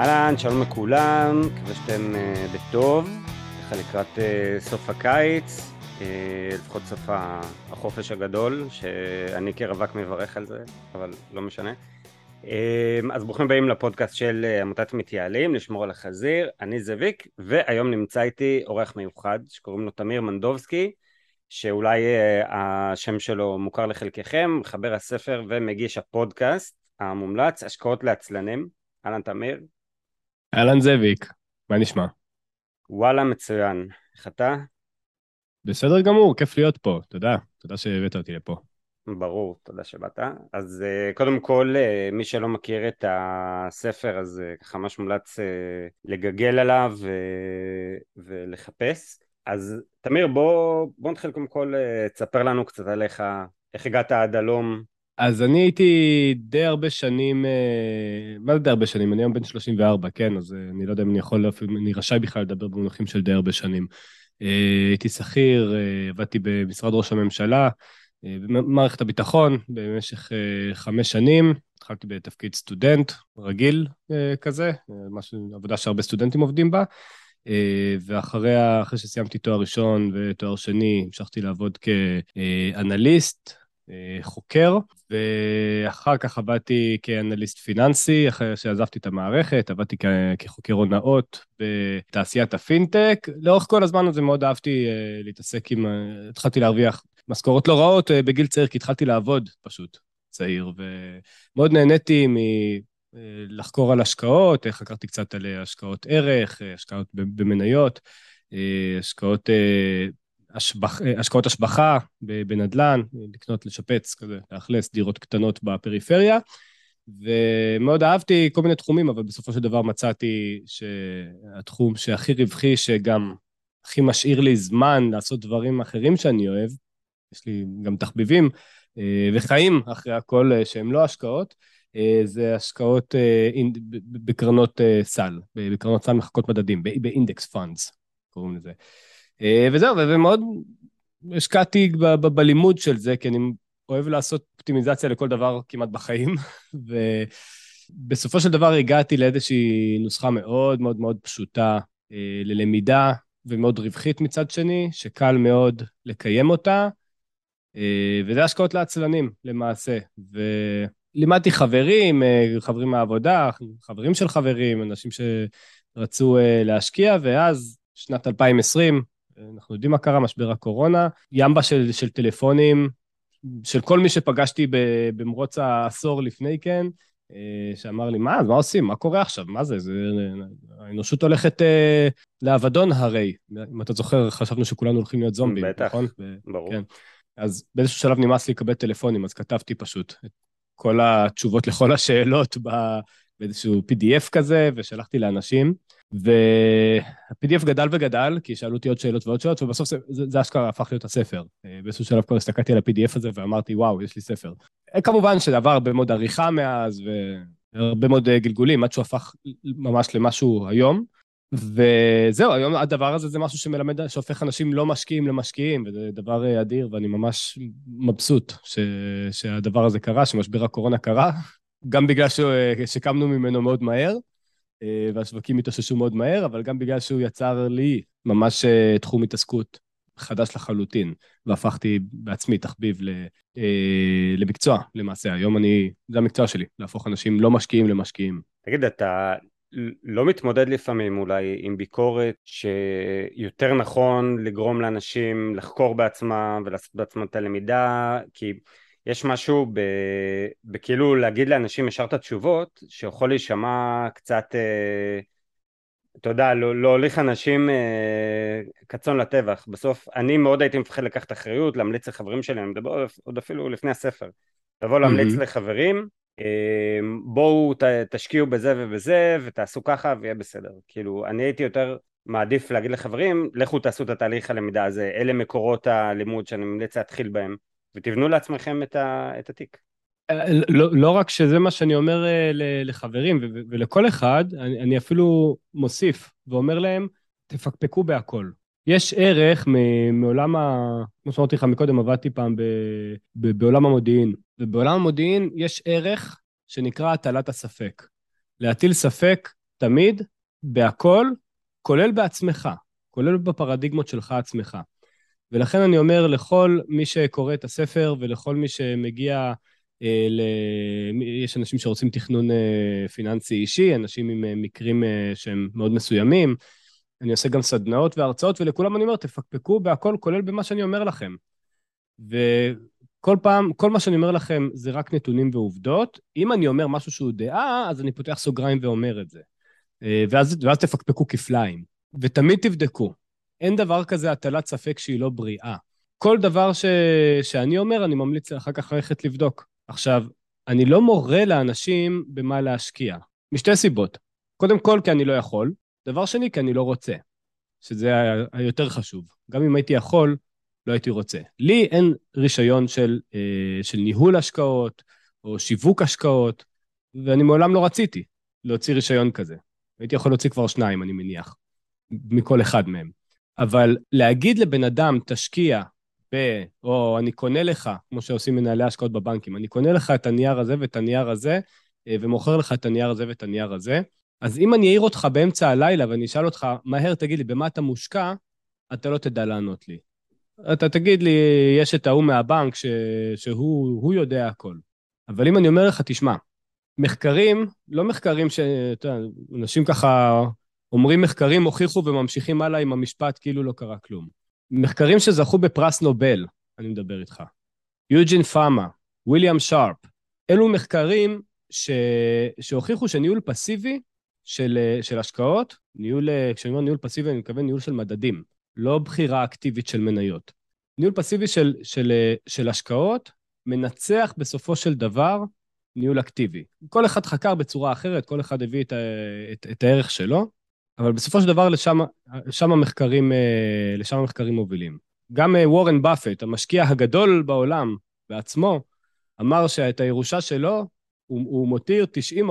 אהלן, שלום לכולם, מקווה שאתם בטוב, לקראת סוף הקיץ, לפחות סוף החופש הגדול, שאני כרווק מברך על זה, אבל לא משנה. אז ברוכים הבאים לפודקאסט של עמותת מתייעלים, לשמור על החזיר, אני זוויק, והיום נמצא איתי אורח מיוחד שקוראים לו תמיר מנדובסקי, שאולי השם שלו מוכר לחלקכם, חבר הספר ומגיש הפודקאסט המומלץ, השקעות לעצלנים. אהלן תמיר. אהלן זוויק, מה נשמע? וואלה מצוין, איך אתה? בסדר גמור, כיף להיות פה, תודה שהבאת אותי לפה. ברור, תודה שבאת. אז קודם כל, מי שלא מכיר את הספר, אז ככה ממש מומלץ לגגל עליו ולחפש. אז תמיר, בוא נתחיל קודם כל, תספר לנו קצת עליך, איך הגעת עד הלום? אז אני הייתי די הרבה שנים, מה זה די הרבה שנים? אני היום בן 34, כן, אז אני לא יודע אם אני יכול, אני רשאי בכלל לדבר במונחים של די הרבה שנים. הייתי שכיר, עבדתי במשרד ראש הממשלה, במערכת הביטחון, במשך 5 שנים, התחלתי בתפקיד סטודנט רגיל כזה, עבודה שהרבה סטודנטים עובדים בה, ואחרי שסיימתי תואר ראשון ותואר שני, המשכתי לעבוד כאנליסט, חוקר, ואחר כך עבדתי כאנליסט פיננסי, אחרי שעזבתי את המערכת, עבדתי כחוקר הונאות בתעשיית הפינטק, לאורך כל הזמן הזה מאוד אהבתי להתעסק עם, התחלתי להרוויח משכורות לא רעות בגיל צעיר, כי התחלתי לעבוד פשוט צעיר, ומאוד נהניתי מלחקור על השקעות, חקרתי קצת על השקעות ערך, השקעות במניות, השקעות השבחה בנדלן, לקנות, לשפץ, כזה, להכלס דירות קטנות בפריפריה, ומאוד אהבתי כל מיני תחומים, אבל בסופו של דבר מצאתי שהתחום שהכי רווחי, שגם הכי משאיר לי זמן לעשות דברים אחרים שאני אוהב, יש לי גם תחביבים וחיים אחרי הכל שהם לא השקעות, זה השקעות בקרנות סל, בקרנות סל מחכות מדדים, באינדקס פאנדס, קוראים לזה. וזהו, ומאוד השקעתי בלימוד של זה, כי אני אוהב לעשות אופטימיזציה לכל דבר כמעט בחיים, ובסופו של דבר הגעתי לאיזושהי נוסחה מאוד מאוד מאוד פשוטה ללמידה, ומאוד רווחית מצד שני, שקל מאוד לקיים אותה, וזה השקעות לעצלנים למעשה, ולימדתי חברים מהעבודה, חברים של חברים, אנשים שרצו להשקיע, ואז שנת 2020, אנחנו יודעים מה קרה, משבר הקורונה, ימבה של טלפונים, של כל מי שפגשתי במרוץ העשור לפני כן, שאמר לי, מה עושים? מה קורה עכשיו? מה זה? האנושות הולכת לאבדון הרי. אם אתה זוכר, חשבנו שכולנו הולכים להיות זומבים, נכון? בטח, ברור. כן. אז באיזשהו שלב נמאס לי לקבל טלפונים, אז כתבתי פשוט את כל התשובות לכל השאלות באיזשהו PDF כזה, ושלחתי לאנשים. וה-PDF גדל וגדל, כי שאלו אותי עוד שאלות ועוד שאלות, ובסוף זה אשכרה הפך להיות הספר. באיזשהו שלב כבר הסתכלתי על ה-PDF הזה ואמרתי, וואו, יש לי ספר. כמובן שעבר הרבה מאוד עריכה מאז, והרבה מאוד גלגולים, עד שהוא הפך ממש למשהו היום, וזהו, היום הדבר הזה זה משהו שמלמד, שהופך אנשים לא משקיעים למשקיעים, וזה דבר אדיר, ואני ממש מבסוט שהדבר הזה קרה, שמשבר הקורונה קרה, גם בגלל שקמנו ממנו מאוד מהר, והשווקים התאוששו מאוד מהר, אבל גם בגלל שהוא יצר לי ממש תחום התעסקות חדש לחלוטין, והפכתי בעצמי תחביב למקצוע, למעשה. היום זה המקצוע שלי, להפוך אנשים לא משקיעים למשקיעים. תגיד, אתה לא מתמודד לפעמים אולי עם ביקורת שיותר נכון לגרום לאנשים לחקור בעצמם ולעשות בעצמם את הלמידה, כי יש משהו בכאילו להגיד לאנשים ישר את התשובות, שיכול להישמע קצת, אתה יודע, להוליך אנשים כצאן לטבח. בסוף, אני מאוד הייתי מפחד לקחת אחריות, להמליץ לחברים שלי, אני מדבר עוד אפילו לפני הספר. תבוא להמליץ לחברים, בואו תשקיעו בזה ובזה, ותעשו ככה ויהיה בסדר. כאילו, אני הייתי יותר מעדיף להגיד לחברים, לכו תעשו את התהליך הלמידה הזה, אלה מקורות הלימוד שאני ממליץ להתחיל בהם. ותבנו לעצמכם את התיק. לא רק שזה מה שאני אומר לחברים ולכל אחד, אני אפילו מוסיף ואומר להם, תפקפקו בהכל. יש ערך מעולם, כמו שאמרתי לך מקודם, עבדתי פעם בעולם המודיעין, ובעולם המודיעין יש ערך שנקרא הטלת הספק. להטיל ספק תמיד, בהכל, כולל בעצמך, כולל בפרדיגמות שלך עצמך. ולכן אני אומר לכל מי שקורא את הספר, ולכל מי שמגיע, יש אנשים שרוצים תכנון פיננסי אישי, אנשים עם מקרים שהם מאוד מסוימים, אני עושה גם סדנאות והרצאות, ולכולם אני אומר, תפקפקו בהכל, כולל במה שאני אומר לכם. וכל פעם, כל מה שאני אומר לכם, זה רק נתונים ועובדות. אם אני אומר משהו שהוא דעה, אז אני פותח סוגריים ואומר את זה. ואז תפקפקו כפליים. ותמיד תבדקו. אין דבר כזה הטלת ספק שהיא לא בריאה. כל דבר שאני אומר, אני ממליץ אחר כך ללכת לבדוק. עכשיו, אני לא מורה לאנשים במה להשקיע. משתי סיבות. קודם כל, כי אני לא יכול. דבר שני, כי אני לא רוצה, שזה היותר חשוב. גם אם הייתי יכול, לא הייתי רוצה. לי אין רישיון של ניהול השקעות, או שיווק השקעות, ואני מעולם לא רציתי להוציא רישיון כזה. הייתי יכול להוציא כבר 2, אני מניח, מכל אחד מהם. אבל להגיד לבן אדם, תשקיע, או אני קונה לך, כמו שעושים מנהלי השקעות בבנקים, אני קונה לך את הנייר הזה ואת הנייר הזה, ומוכר לך את הנייר הזה ואת הנייר הזה, אז אם אני אעיר אותך באמצע הלילה, ואני אשאל אותך, מהר תגיד לי, במה אתה מושקע, אתה לא תדע לענות לי. אתה תגיד לי, יש את ההוא מהבנק, שהוא יודע הכל. אבל אם אני אומר לך, תשמע, מחקרים, לא מחקרים אנשים ככה אומרים מחקרים, הוכיחו וממשיכים הלאה עם המשפט, כאילו לא קרה כלום. מחקרים שזכו בפרס נובל, אני מדבר איתך. יוג'ין פאמה, וויליאם שרפ, אלו מחקרים שהוכיחו שניהול פסיבי, של השקעות, כשאני אומר ניהול פסיבי, אני מקווה ניהול של מדדים, לא בחירה אקטיבית של מניות. ניהול פסיבי של השקעות, מנצח בסופו של דבר ניהול אקטיבי. כל אחד חקר בצורה אחרת, כל אחד הביא את הערך שלו, אבל בסופו של דבר לשם המחקרים מובילים. גם וורן באפט, המשקיע הגדול בעולם בעצמו, אמר שאת הירושה שלו, הוא מותיר 90%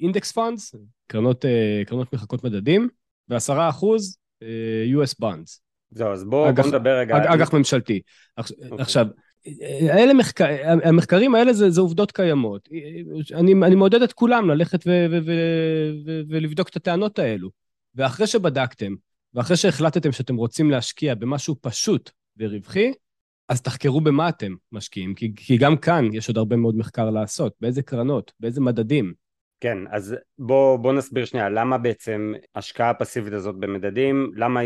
אינדקס פונדס, קרנות מחלקות מדדים, ו10% US בונדס. זהו, אז בואו נדבר רגע. אג"ח ממשלתי. עכשיו, המחקרים האלה זה עובדות קיימות. אני מעודד את כולם ללכת ולבדוק את הטענות האלו. ואחרי שבדקתם, ואחרי שהחלטתם שאתם רוצים להשקיע במשהו פשוט ורווחי, אז תחקרו במה אתם משקיעים, כי גם כאן יש עוד הרבה מאוד מחקר לעשות, באיזה קרנות, באיזה מדדים. כן, אז בוא נסביר שנייה, למה בעצם השקעה הפסיבית הזאת במדדים, למה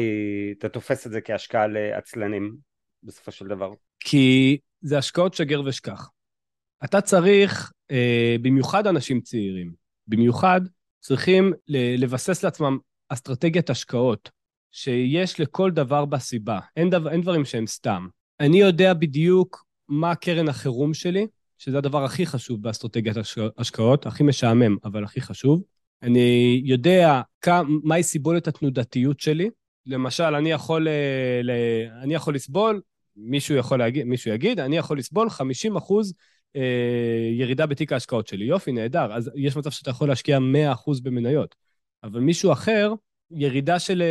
אתה תופס את זה כהשקעה לעצלנים, בסופו של דבר? כי זה השקעות שגר ושכח. אתה צריך, במיוחד אנשים צעירים, במיוחד צריכים לבסס לעצמם אסטרטגיית השקעות, שיש לכל דבר בסיבה, אין דברים שהם סתם. אני יודע בדיוק מה קרן החירום שלי, שזה הדבר הכי חשוב באסטרטגיית השקעות, הכי משעמם, אבל הכי חשוב. אני יודע מהי סיבולת התנודתיות שלי. למשל, אני יכול לסבול, מישהו יגיד, אני יכול לסבול 50% ירידה בתיק ההשקעות שלי. יופי, נהדר. אז יש מצב שאתה יכול להשקיע 100% במניות. אבל מישהו אחר, ירידה של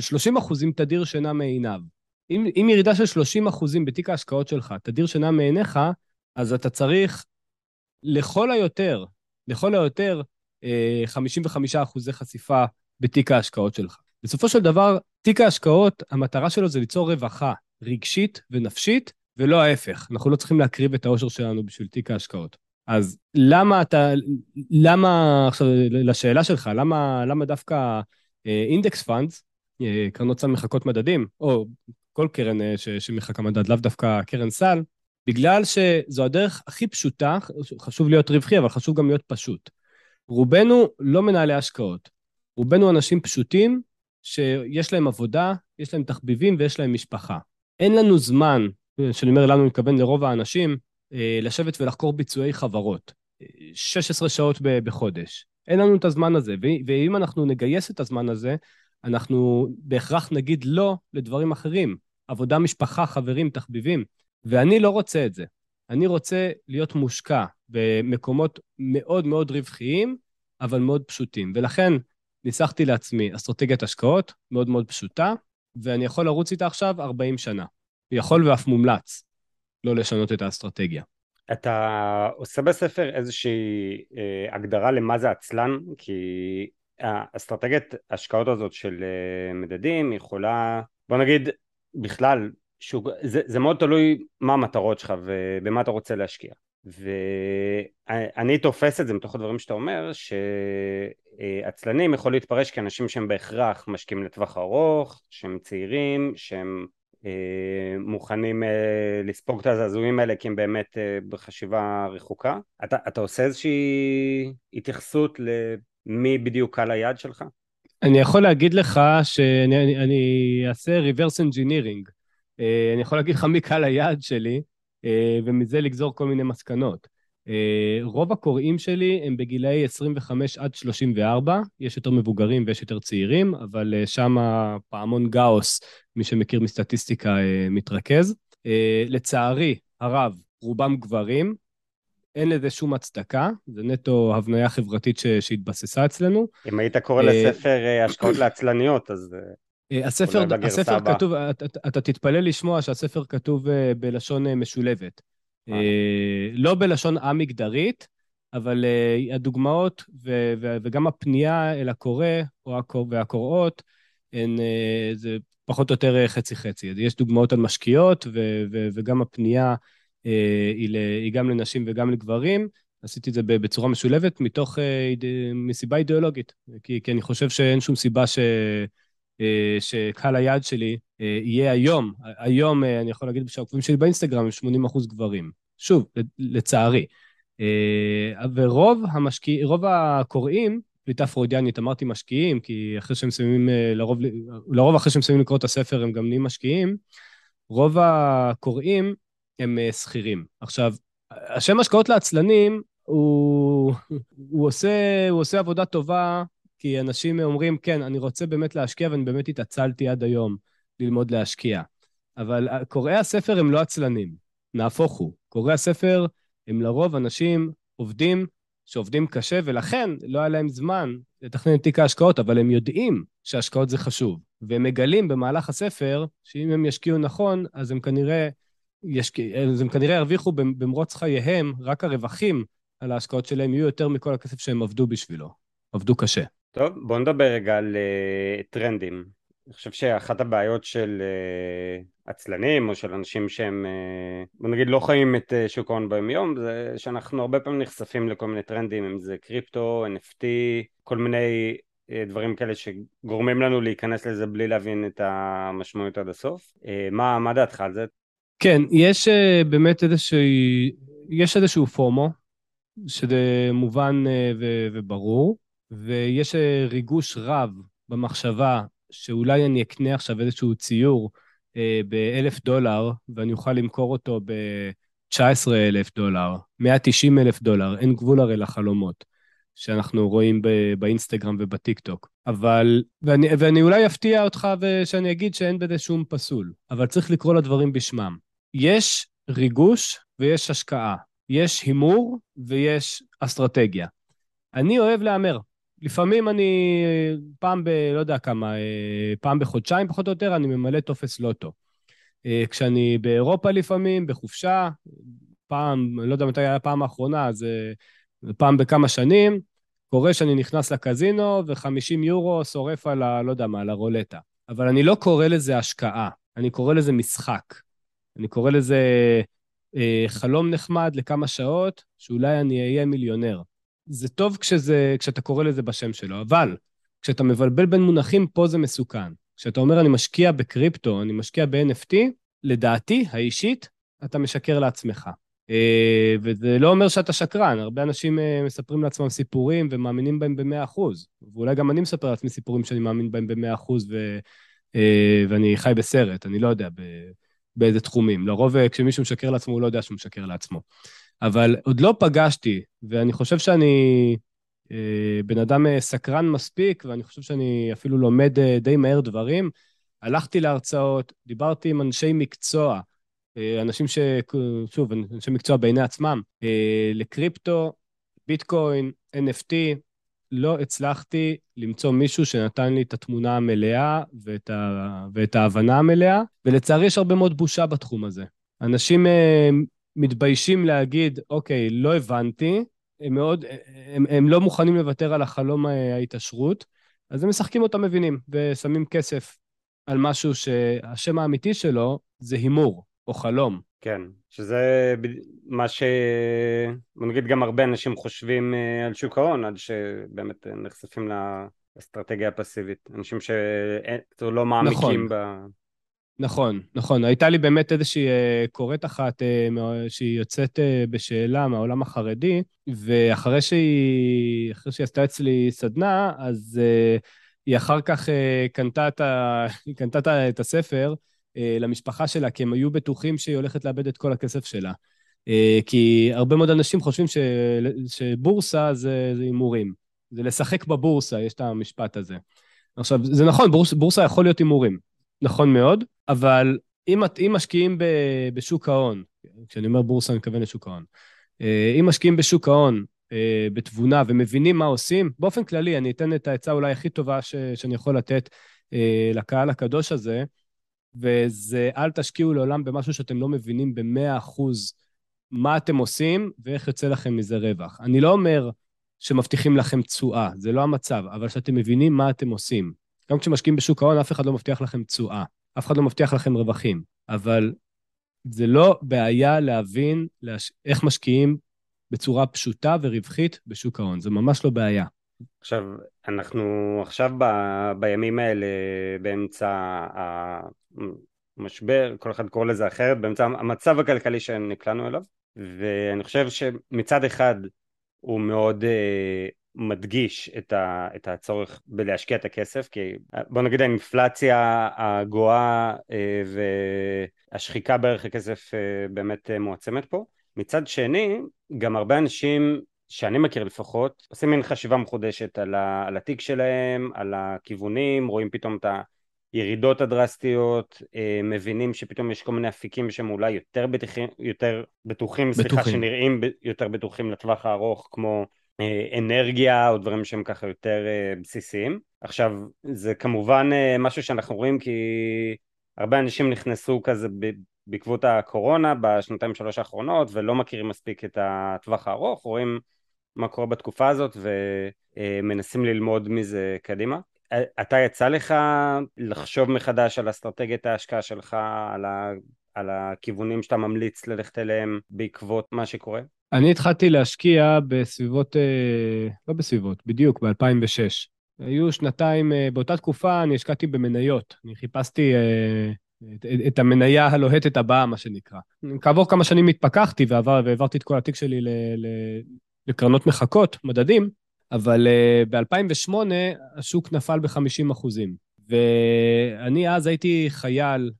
30% תדיר שינה מעיניו. אם ירידה של 30% בתיק ההשקעות שלך, תדיר שינה מעיניך, אז אתה צריך לכל היותר 55% חשיפה בתיק ההשקעות שלך. בסופו של דבר, תיק ההשקעות, המטרה שלו זה ליצור רווחה רגשית ונפשית, ולא ההפך. אנחנו לא צריכים להקריב את האושר שלנו בשביל תיק ההשקעות. אז עכשיו לשאלה שלך, למה דווקא אינדקס פאנדס, קרנות סל מחלקות מדדים, או כל קרן שמחלקה מדד, לאו דווקא קרן סל, בגלל שזו הדרך הכי פשוטה, חשוב להיות רווחי, אבל חשוב גם להיות פשוט. רובנו לא מנהלי השקעות, רובנו אנשים פשוטים, שיש להם עבודה, יש להם תחביבים ויש להם משפחה. אין לנו זמן, שאני אומר לנו, מתכוון לרוב האנשים, לשבת ולחקור ביצועי חברות, 16 שעות בחודש. אין לנו את הזמן הזה, ואם אנחנו נגייס את הזמן הזה, אנחנו בהכרח נגיד לא לדברים אחרים, עבודה, משפחה, חברים, תחביבים, ואני לא רוצה את זה. אני רוצה להיות מושקע במקומות מאוד מאוד רווחיים, אבל מאוד פשוטים, ולכן ניסחתי לעצמי אסטרטגיית השקעות מאוד מאוד פשוטה, ואני יכול לרוץ איתה עכשיו 40 שנה, ויכול ואף מומלץ לא לשנות את האסטרטגיה. אתה עושה בספר איזושהי הגדרה למה זה עצלן, כי האסטרטגיית ההשקעות הזאת של מדדים יכולה, בוא נגיד בכלל, זה מאוד תלוי מה המטרות שלך ובמה אתה רוצה להשקיע. ואני תופס את זה מתוך הדברים שאתה אומר, שעצלנים יכול להתפרש כאנשים שהם בהכרח משקיעים לטווח ארוך, שהם צעירים, שהם מוכנים לספוג את הזעזועים האלה, כי הם באמת בחשיבה רחוקה. אתה עושה איזושהי התייחסות למי בדיוק קהל היעד שלך? אני יכול להגיד לך שאני אעשה reverse engineering. אני יכול להגיד לך מי קהל היעד שלי, ומזה לגזור כל מיני מסקנות. רוב הקוראים שלי הם בגילאי 25 עד 34, יש יותר מבוגרים ויש יותר צעירים, אבל שם פעמון גאוס, מי שמכיר מסטטיסטיקה מתרכז. לצערי הרב, רובם גברים, אין לזה שום הצדקה, זה נטו הבניה חברתית שהתבססה אצלנו. אם היית קורא לספר השקעות לעצלניות, אז... הספר כתוב, אתה תתפלא לשמוע שהספר כתוב בלשון משולבת. לא בלשון א-מגדרית, אבל הדוגמאות וגם הפנייה אל הקורא והקוראות, זה פחות או יותר חצי-חצי. יש דוגמאות על משקיעות, וגם הפנייה היא גם לנשים וגם לגברים. עשיתי את זה בצורה משולבת מסיבה אידיאולוגית, כי אני חושב שאין שום סיבה שקהל היעד שלי יהיה היום אני יכול להגיד שהעוקבים שלי באינסטגרם הם 80% גברים, שוב, לצערי. ורוב הקוראים, פליטה פרוידיאנית, אמרתי משקיעים, כי אחרי שהם שמים, לרוב אחרי שהם שמים לקרוא את הספר הם גם נהיים משקיעים, רוב הקוראים הם שכירים. עכשיו, השם השקעות לעצלנים, הוא עושה עבודה טובה, כי אנשים אומרים, כן, אני רוצה באמת להשקיע, ואני באמת התעצלתי עד היום ללמוד להשקיע. אבל קוראי הספר הם לא עצלנים, נהפוך הוא. קוראי הספר הם לרוב אנשים עובדים, שעובדים קשה, ולכן לא היה להם זמן לתכנן את תיק ההשקעות, אבל הם יודעים שההשקעות זה חשוב. והם מגלים במהלך הספר, שאם הם ישקיעו נכון, אז הם כנראה ירוויחו במרוץ חייהם, רק הרווחים על ההשקעות שלהם יהיו יותר מכל הכסף שהם עבדו בשבילו, עבדו קשה. טוב, בואו נדבר רגע על טרנדים. אני חושב שאחת הבעיות של עצלנים, או של אנשים שהם, בוא נגיד, לא חיים את שוק ההון ביום-יום, זה שאנחנו הרבה פעמים נחשפים לכל מיני טרנדים, אם זה קריפטו, NFT, כל מיני דברים כאלה שגורמים לנו להיכנס לזה בלי להבין את המשמעות עד הסוף. מה דעתך על זה? כן, יש באמת איזשהו פומו, שזה מובן וברור, ויש ריגוש רב במחשבה שאולי אני אקנה עכשיו איזשהו ציור $1,000, ואני אוכל למכור אותו $19,000, $190,000, אין גבול הרי לחלומות, שאנחנו רואים באינסטגרם ובטיקטוק. אבל, ואני אולי אפתיע אותך ושאני אגיד שאין בזה שום פסול, אבל צריך לקרוא לדברים בשמם. יש ריגוש ויש השקעה, יש הימור ויש אסטרטגיה. אני אוהב להאמר. לפעמים אני פעם בחודשיים פחות או יותר, אני ממלא טופס לוטו. כשאני באירופה לפעמים, בחופשה, פעם, לא יודע מתי היה פעם האחרונה, אז פעם בכמה שנים, קורה שאני נכנס לקזינו, $50 שורף על ה, לא יודע מה, על הרולטה. אבל אני לא קורא לזה השקעה, אני קורא לזה משחק. אני קורא לזה חלום נחמד לכמה שעות, שאולי אני אהיה מיליונר. זה טוב כשאתה קורא לזה בשם שלו, אבל כשאתה מבלבל בין מונחים, פה זה מסוכן. כשאתה אומר, אני משקיע בקריפטו, אני משקיע ב-NFT, לדעתי, האישית, אתה משקר לעצמך. וזה לא אומר שאתה שקרן, הרבה אנשים מספרים לעצמם סיפורים ומאמינים בהם ב-100%, ואולי גם אני מספר לעצמי סיפורים שאני מאמין בהם ב-100%, ואני חי בסרט, אני לא יודע באיזה תחומים. לרוב, כשמישהו משקר לעצמו, הוא לא יודע שהוא משקר לעצמו. אבל עוד לא פגשתי, ואני חושב שאני בן אדם סקרן מספיק, ואני חושב שאני אפילו לומד די מהר דברים. הלכתי להרצאות, דיברתי עם אנשי מקצוע, אנשי מקצוע בעיני עצמם, לקריפטו, ביטקוין, NFT, לא הצלחתי למצוא מישהו שנתן לי את התמונה המלאה ואת ההבנה המלאה, ולצערי יש הרבה מאוד בושה בתחום הזה. אנשים מתביישים להגיד, אוקיי, לא הבנתי, הם לא מוכנים לוותר על החלום ההתעשרות, אז הם משחקים אותם מבינים, ושמים כסף על משהו שהשם האמיתי שלו זה הימור, או חלום. כן, שזה מה ש... נגיד גם הרבה אנשים חושבים על שוק ההון, עד שבאמת נחשפים לאסטרטגיה הפסיבית. אנשים שלא מעמיקים נכון. נכון. הייתה לי באמת איזושהי קוראת אחת שהיא יוצאת בשאלה מהעולם החרדי, ואחרי שהיא עשתה אצלי סדנה, אז היא אחר כך קנתה את הספר למשפחה שלה, כי הם היו בטוחים שהיא הולכת לאבד את כל הכסף שלה. כי הרבה מאוד אנשים חושבים שבורסה זה הימורים. זה לשחק בבורסה, יש את המשפט הזה. עכשיו, זה נכון, בורסה יכול להיות הימורים. נכון מאוד, אבל אם משקיעים בשוק ההון, כשאני אומר בורסה אני מכוון לשוק ההון, אם משקיעים בשוק ההון בתבונה ומבינים מה עושים, באופן כללי אני אתן את העצה אולי הכי טובה שאני יכול לתת לקהל הקדוש הזה, וזה אל תשקיעו לעולם במשהו שאתם לא מבינים ב-100% מה אתם עושים ואיך יוצא לכם מזה רווח. אני לא אומר שמבטיחים לכם תשואה, זה לא המצב, אבל שאתם מבינים מה אתם עושים. גם כשמשקיעים בשוק ההון, אף אחד לא מבטיח לכם תשואה, אף אחד לא מבטיח לכם רווחים, אבל זה לא בעיה להבין איך משקיעים בצורה פשוטה ורווחית בשוק ההון, זה ממש לא בעיה. עכשיו, אנחנו עכשיו בימים האלה, באמצע המשבר, כל אחד קורא לזה אחרת, באמצע המצב הכלכלי שנקלענו אליו, ואני חושב שמצד אחד הוא מאוד... מדגיש את הצורך בלהשקיע את הכסף, כי בוא נגיד האינפלציה הגואה והשחיקה בערך הכסף באמת מועצמת פה. מצד שני, גם הרבה אנשים שאני מכיר לפחות, עושים מין חשיבה מחודשת על התיק שלהם, על הכיוונים, רואים פתאום את הירידות הדרסטיות, מבינים שפתאום יש כל מיני אפיקים שהם אולי יותר בטוחים. סליחה, שנראים יותר בטוחים לטווח הארוך, כמו אנרגיה או דברים שהם ככה יותר בסיסיים. עכשיו, זה כמובן משהו שאנחנו רואים, כי הרבה אנשים נכנסו כזה בעקבות הקורונה בשנתיים שלוש האחרונות, ולא מכירים מספיק את הטווח הארוך, רואים מה קורה בתקופה הזאת ומנסים ללמוד מזה קדימה. אתה יצא לך לחשוב מחדש על אסטרטגיית ההשקעה שלך, על הכיוונים שאתה ממליץ ללכת אליהם בעקבות מה שקורה? אני התחלתי להשקיע בדיוק ב-2006. היו שנתיים, באותה תקופה אני השקעתי במניות, אני חיפשתי את המניה הלוהטת הבאה, מה שנקרא. כעבור כמה שנים התפקחתי והעברתי את כל התיק שלי לקרנות מחכות, מדדים, אבל ב-2008 השוק נפל ב-50%. ואני אז הייתי חייל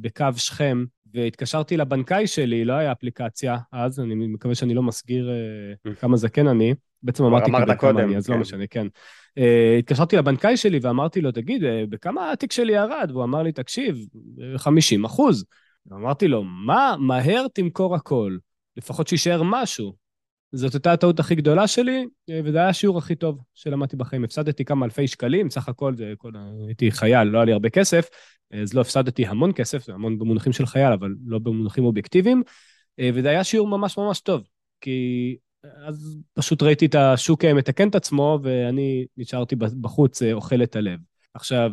בקו שכם, והתקשרתי לבנקאי שלי, לא היה אפליקציה, אז אני מקווה שאני לא מסגיר כמה זקן אני, בעצם אמרתי כמה אני, אז לא משנה, כן. התקשרתי לבנקאי שלי ואמרתי לו, תגיד, בכמה התיק שלי ירד? והוא אמר לי, תקשיב, 50%. אמרתי לו, מה? מהר תמכור הכל, לפחות שישאר משהו. זאת הייתה הטעות הכי גדולה שלי, וזה היה השיעור הכי טוב שלמדתי בחיים. הפסדתי כמה אלפי שקלים, סך הכל, הייתי חייל, לא היה לי הרבה כסף, אז לא הפסדתי המון כסף, זה המון במונחים של חייל, אבל לא במונחים אובייקטיביים, וזה היה שיעור ממש ממש טוב, כי אז פשוט ראיתי את השוק מתקן את עצמו, ואני נשארתי בחוץ אוכל את הלב. עכשיו,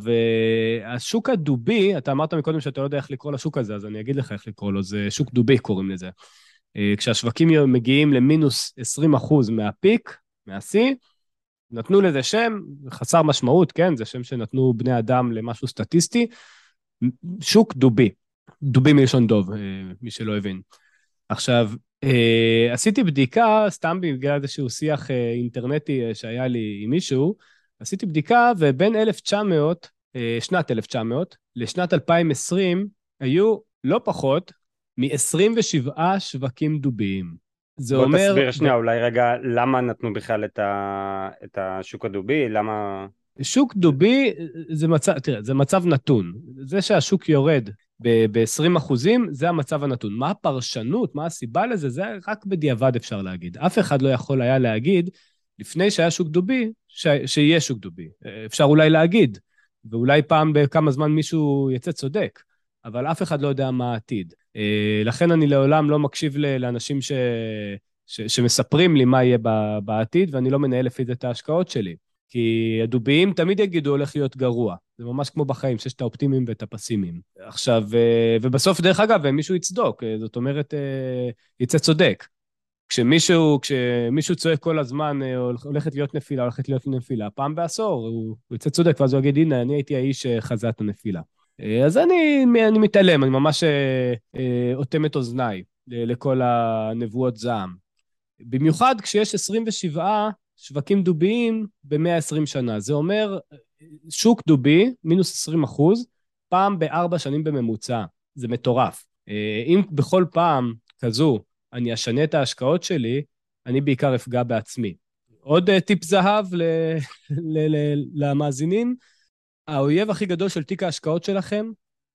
השוק הדובי, אתה אמרת מקודם שאתה לא יודע איך לקרוא לשוק הזה, אז אני אגיד לך איך לקרוא לו, זה שוק דובי קוראים לזה. כשהשווקים מגיעים למינוס 20% מהפיק, מהשיא, נתנו לזה שם, חסר משמעות, כן, זה שם שנתנו בני אדם למשהו סטטיסטי, שוק דובי, דובי מלשון דוב, מי שלא הבין. עכשיו, עשיתי בדיקה, סתם בגלל איזשהו שיח אינטרנטי שהיה לי עם מישהו, עשיתי בדיקה, ובין 1900 1900 לשנת 2020, היו לא פחות, מ-27 שווקים דוביים. זה אומר... בוא תסביר שנייה, אולי רגע, למה נתנו בכלל את השוק הדובי? למה... שוק דובי, זה מצב נתון. זה שהשוק יורד ב-20%, זה המצב הנתון. מה הפרשנות, מה הסיבה לזה, זה רק בדיעבד אפשר להגיד. אף אחד לא יכול היה להגיד, לפני שהיה שוק דובי, שיהיה שוק דובי. אפשר אולי להגיד, ואולי פעם בכמה זמן מישהו יצא צודק. אבל אף אחד לא יודע מה העתיד. לכן אני לעולם לא מקשיב לאנשים שמספרים לי מה יהיה בעתיד, ואני לא מנהל לפי זה את ההשקעות שלי. כי הדוביים תמיד יגידו הולך להיות גרוע. זה ממש כמו בחיים, שיש את האופטימיים ואת הפסימיים. עכשיו, ובסוף דרך אגב, מישהו יצדוק, זאת אומרת, יצא צודק. כשמישהו צועק כל הזמן, הולכת להיות נפילה, פעם בעשור, הוא יצא צודק, ואז הוא יגיד, הנה, אני הייתי האיש שחזה את הנפילה. אז אני מתעלם, אני ממש אוטם את אוזניי לכל הנבואות זעם. במיוחד כשיש 27 שווקים דוביים ב-120 שנה. זה אומר שוק דובי, -20%, פעם ב4 שנים בממוצע. זה מטורף. אם בכל פעם כזו אני אשנה את ההשקעות שלי, אני בעיקר אפגע בעצמי. עוד טיפ זהב למאזינים, האויב הכי גדול של תיק ההשקעות שלכם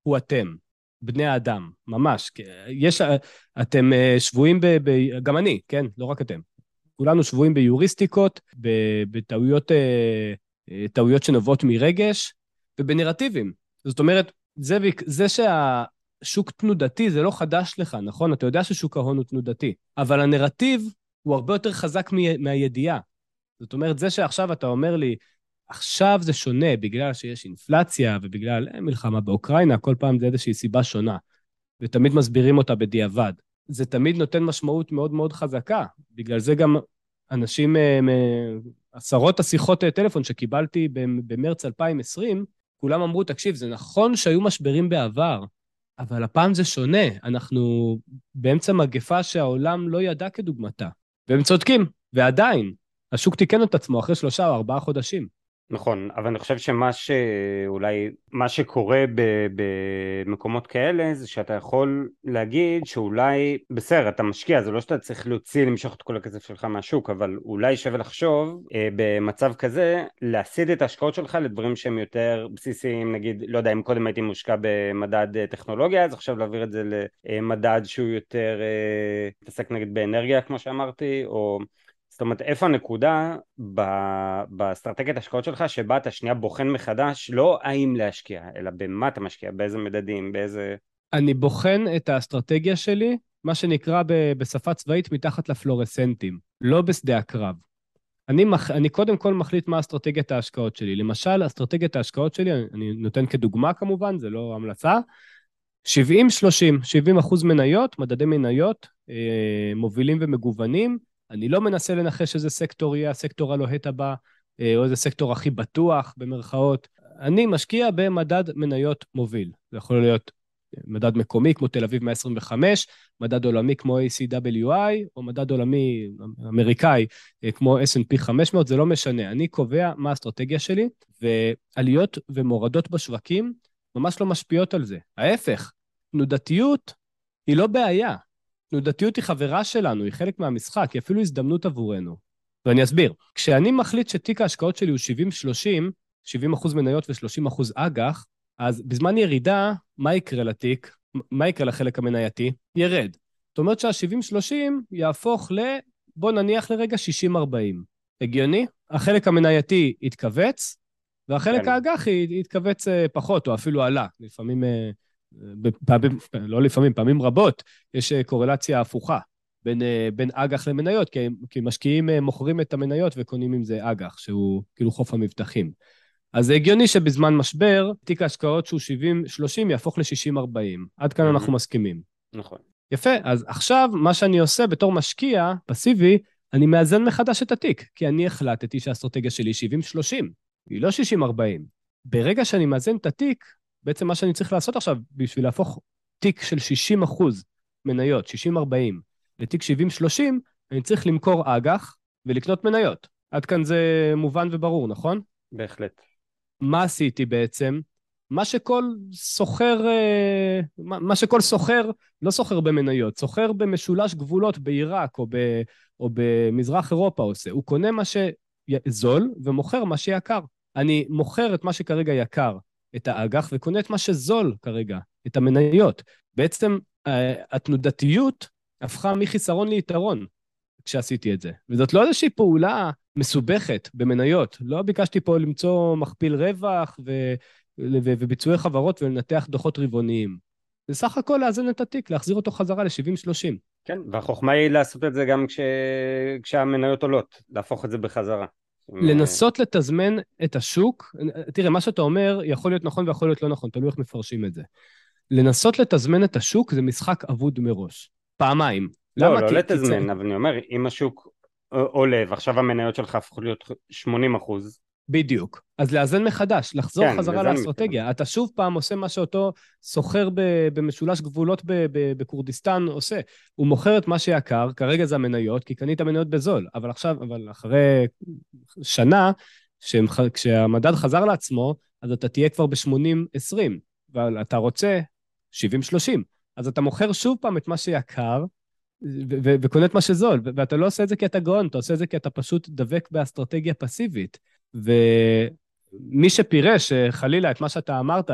הוא אתם, בני האדם, ממש. אתם שבויים, גם אני, כן, לא רק אתם. כולנו שבויים ביוריסטיקות, בטעויות שנובעות מרגש, ובנרטיבים. זאת אומרת, זה שהשוק תנודתי, זה לא חדש לך, נכון? אתה יודע ששוק ההון הוא תנודתי, אבל הנרטיב הוא הרבה יותר חזק מהידיעה. זאת אומרת, זה שעכשיו אתה אומר לי, עכשיו זה שונה, בגלל שיש אינפלציה, ובגלל מלחמה באוקראינה, כל פעם זה איזושהי סיבה שונה, ותמיד מסבירים אותה בדיעבד. זה תמיד נותן משמעות מאוד מאוד חזקה, בגלל זה גם אנשים, עשרות השיחות טלפון שקיבלתי במרץ 2020, כולם אמרו, תקשיב, זה נכון שהיו משברים בעבר, אבל הפעם זה שונה, אנחנו באמצע מגפה שהעולם לא ידע כדוגמתה, והם צודקים, ועדיין, השוק תיקן את עצמו אחרי 3 או 4 חודשים. נכון, אבל אני חושב מה שקורה במקומות כאלה, זה שאתה יכול להגיד שאולי, בסדר, אתה משקיע, זה לא שאתה צריך למשוך את כל הכסף שלך מהשוק, אבל אולי שווה לחשוב, במצב כזה, להסיט את ההשקעות שלך לדברים שהם יותר בסיסיים, נגיד, לא יודע, אם קודם הייתי מושקע במדד טכנולוגיה, אז עכשיו להעביר את זה למדד שהוא יותר, מתעסק נגיד באנרגיה, כמו שאמרתי, או... זאת אומרת, איפה הנקודה באסטרטגיית השקעות שלך שבה אתה שנייה בוחן מחדש, לא האם להשקיע, אלא במה אתה משקיע, באיזה מדדים, באיזה... אני בוחן את האסטרטגיה שלי, מה שנקרא בשפה צבאית מתחת לפלורסנטים, לא בשדה הקרב. אני קודם כל מחליט מה אסטרטגיית ההשקעות שלי. למשל, אסטרטגיית ההשקעות שלי, אני נותן כדוגמה כמובן, זה לא המלצה, 70-30, 70% מניות, מדדי מניות, מובילים ומגוונים, אני לא מנסה לנחש איזה סקטור יהיה, הסקטור הלוהט הבא, או איזה סקטור הכי בטוח, במרכאות. אני משקיע במדד מניות מוביל. זה יכול להיות מדד מקומי, כמו תל אביב 125, מדד עולמי כמו ACWI, או מדד עולמי אמריקאי, כמו S&P 500, זה לא משנה. אני קובע מה האסטרטגיה שלי, ועליות ומורדות בשווקים ממש לא משפיעות על זה. ההפך, תנודתיות היא לא בעיה. תנודתיות היא חברה שלנו, היא חלק מהמשחק, היא אפילו הזדמנות עבורנו. ואני אסביר, כשאני מחליט שתיק ההשקעות שלי הוא 70% מניות ו-30% אג"ח, אז בזמן ירידה, מה יקרה לתיק? מה יקרה לחלק המנייתי? ירד. זאת אומרת שה-70-30 יהפוך בוא נניח לרגע 60-40. הגיוני? החלק המנייתי יתכווץ, והחלק האג"ח יתכווץ פחות, או אפילו עלה. לפעמים... פעמים רבות יש קורלציה הפוכה בין אג"ח למניות, כי משקיעים מוכרים את המניות וקונים עם זה אג"ח, שהוא כאילו חוף המבטחים. אז זה הגיוני שבזמן משבר, תיק ההשקעות שהוא 70-30 יהפוך ל-60-40. עד כאן אנחנו מסכימים. נכון. יפה, אז עכשיו מה שאני עושה בתור משקיע פסיבי, אני מאזן מחדש את התיק, כי אני החלטתי שהאסטרטגיה שלי 70-30, היא לא 60-40. ברגע שאני מאזן את התיק, בעצם מה שאני צריך לעשות עכשיו, בשביל להפוך תיק של 60% מניות, 60-40, לתיק 70-30, אני צריך למכור אג"ח ולקנות מניות. עד כאן זה מובן וברור, נכון? בהחלט. מה עשיתי בעצם? מה שכל סוחר, לא סוחר במניות, סוחר במשולש גבולות בעיראק או במזרח אירופה עושה. הוא קונה מה שזול ומוכר מה שיקר. אני מוכר את מה שכרגע יקר. את האג"ח, וקונה את מה שזול כרגע, את המניות. בעצם התנודתיות הפכה מחיסרון ליתרון, כשעשיתי את זה. וזאת לא איזושהי פעולה מסובכת במניות, לא ביקשתי פה למצוא מכפיל רווח, וביצועי חברות ולנתח דוחות רבעוניים. זה סך הכל לאזן את התיק, להחזיר אותו חזרה ל-70-30. כן, והחוכמה היא לעשות את זה גם כשהמניות עולות, להפוך את זה בחזרה. לנסות לתזמן את השוק, תראה, מה שאתה אומר יכול להיות נכון ויכול להיות לא נכון, תלוי איך מפרשים את זה. לנסות לתזמן את השוק זה משחק עבוד מראש, פעמיים. לא, לא לתזמן, אבל אני אומר, אם השוק עולה, ועכשיו המניות שלך הפכו להיות 80%, בדיוק. אז לאזן מחדש, לחזור חזרה לאסטרטגיה. אתה שוב פעם עושה מה שאותו סוחר במשולש גבולות בקורדיסטן עושה. הוא מוכר את מה שיקר, כרגע זה המניות, כי קנית המניות בזול. אבל עכשיו, אחרי שנה, כשהמדד חזר לעצמו, אז אתה תהיה כבר ב-80-20, אבל אתה רוצה 70-30. אז אתה מוכר שוב פעם את מה שיקר, וקונה את מה שזול. ואתה לא עושה את זה כי אתה גאון, אתה עושה את זה כי אתה פשוט דבק באסטרטגיה פסיבית. ומי שפירש חלילה את מה שאתה אמרת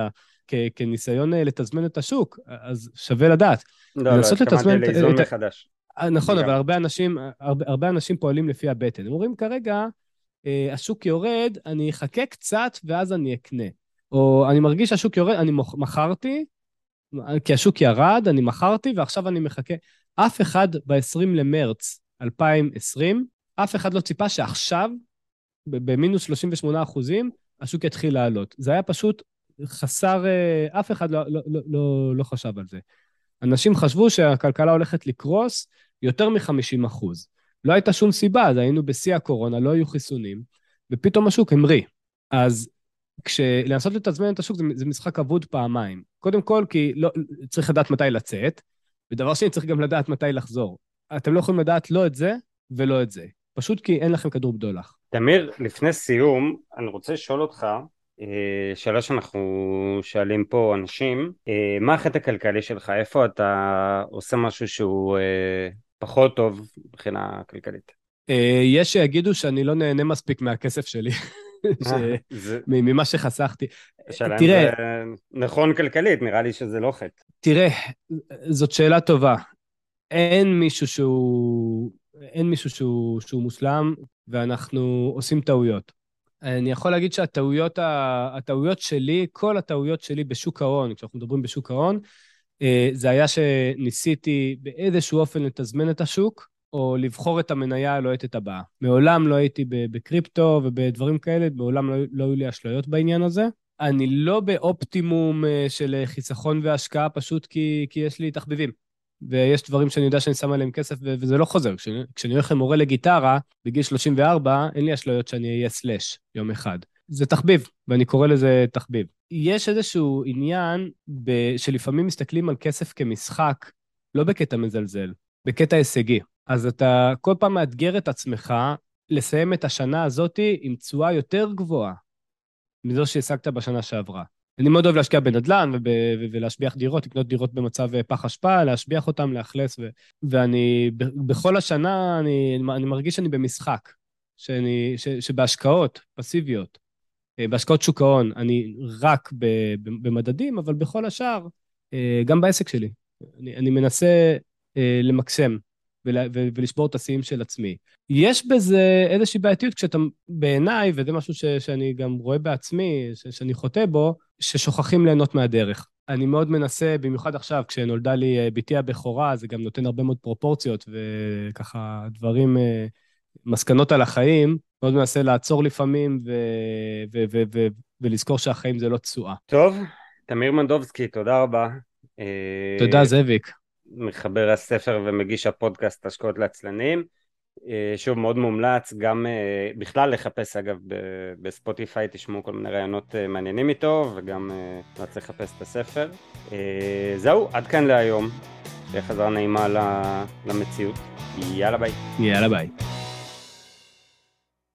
כניסיון לתזמן את השוק, אז שווה לדעת. לא, התכוונתי לאיזון מחדש. נכון, אבל הרבה אנשים פועלים לפי הבטן. הם אומרים, כרגע השוק יורד, אני אחכה קצת ואז אני אקנה. או אני מרגיש שהשוק יורד, אני מכרתי, כי השוק ירד, אני מכרתי ועכשיו אני מחכה. אף אחד ב-20 למרץ 2020, אף אחד לא ציפה שעכשיו, במינוס 38%, השוק התחיל לעלות. זה היה פשוט חסר, אף אחד לא חשב על זה. אנשים חשבו שהכלכלה הולכת לקרוס יותר מ-50%. לא הייתה שום סיבה, אז היינו בשיא הקורונה, לא היו חיסונים, ופתאום השוק המריא. אז לנסות לתזמן את השוק, זה משחק עבוד פעמיים. קודם כל, כי צריך לדעת מתי לצאת, ודבר שני, צריך גם לדעת מתי לחזור. אתם לא יכולים לדעת לא את זה ולא את זה. פשוט כי אין לכם כדור בדולח. תמיר, לפני סיום, אני רוצה לשאול אותך, שאלה שאנחנו שואלים פה אנשים, מה החטא הכלכלי שלך? איפה אתה עושה משהו שהוא פחות טוב מבחינה כלכלית? יש שיגידו שאני לא נהנה מספיק מהכסף שלי, ממה שחסכתי. השאלה זה נכון כלכלית, נראה לי שזה לא חטא. תראה, זאת שאלה טובה. אין מישהו שהוא מושלם, ואנחנו עושים טעויות. אני יכול להגיד כל הטעויות שלי בשוק ההון, כשאנחנו מדברים בשוק ההון, זה היה שניסיתי באיזשהו אופן לתזמן את השוק, או לבחור את המניה הלוהטת הבאה. מעולם לא הייתי בקריפטו ובדברים כאלה, מעולם לא היו לי אשליות בעניין הזה. אני לא באופטימום של חיסכון והשקעה, פשוט כי יש לי תחביבים. ויש דברים שאני יודע שאני שם עליהם כסף, וזה לא חוזר. כשאני הולך למורה לגיטרה, בגיל 34, אין לי אשליות שאני אהיה סלש יום אחד. זה תחביב, ואני קורא לזה תחביב. יש איזשהו עניין שלפעמים מסתכלים על כסף כמשחק, לא בקטע מזלזל, בקטע הישגי. אז אתה כל פעם מאתגר את עצמך, לסיים את השנה הזאת עם תשואה יותר גבוהה, מזו שהשגת בשנה שעברה. אני מאוד אוהב להשקיע בנדלן ולהשביח דירות, לקנות דירות במצב פח השפעה, להשביח אותם, לאכלס, ואני בכל השנה אני מרגיש שאני במשחק, שבהשקעות פסיביות, בהשקעות שוק ההון, אני רק במדדים, אבל בכל השאר, גם בעסק שלי, אני מנסה למקסם ולשבור את השיאים של עצמי. יש בזה איזושהי בעייתיות, כשאתה בעיניי, וזה משהו שאני גם רואה בעצמי, שאני חוטא בו, ששוכחים ליהנות מהדרך. אני מאוד מנסה, במיוחד עכשיו, כשנולדה לי ביתי הבכורה, זה גם נותן הרבה מאוד פרופורציות, וככה דברים, מסקנות על החיים, מאוד מנסה לעצור לפעמים, ולזכור שהחיים זה לא תשואה. טוב, תמיר מנדובסקי, תודה רבה. תודה זאביק. מחבר הספר ומגיש הפודקאסט השקעות לעצלנים, שוב מאוד מומלץ, גם בכלל לחפש אגב בספוטיפיי, תשמעו כל מיני רעיונות מעניינים איתו, וגם צריך לחפש את הספר. זהו, עד כאן להיום, חזרה נעימה למציאות, יאללה ביי. יאללה ביי.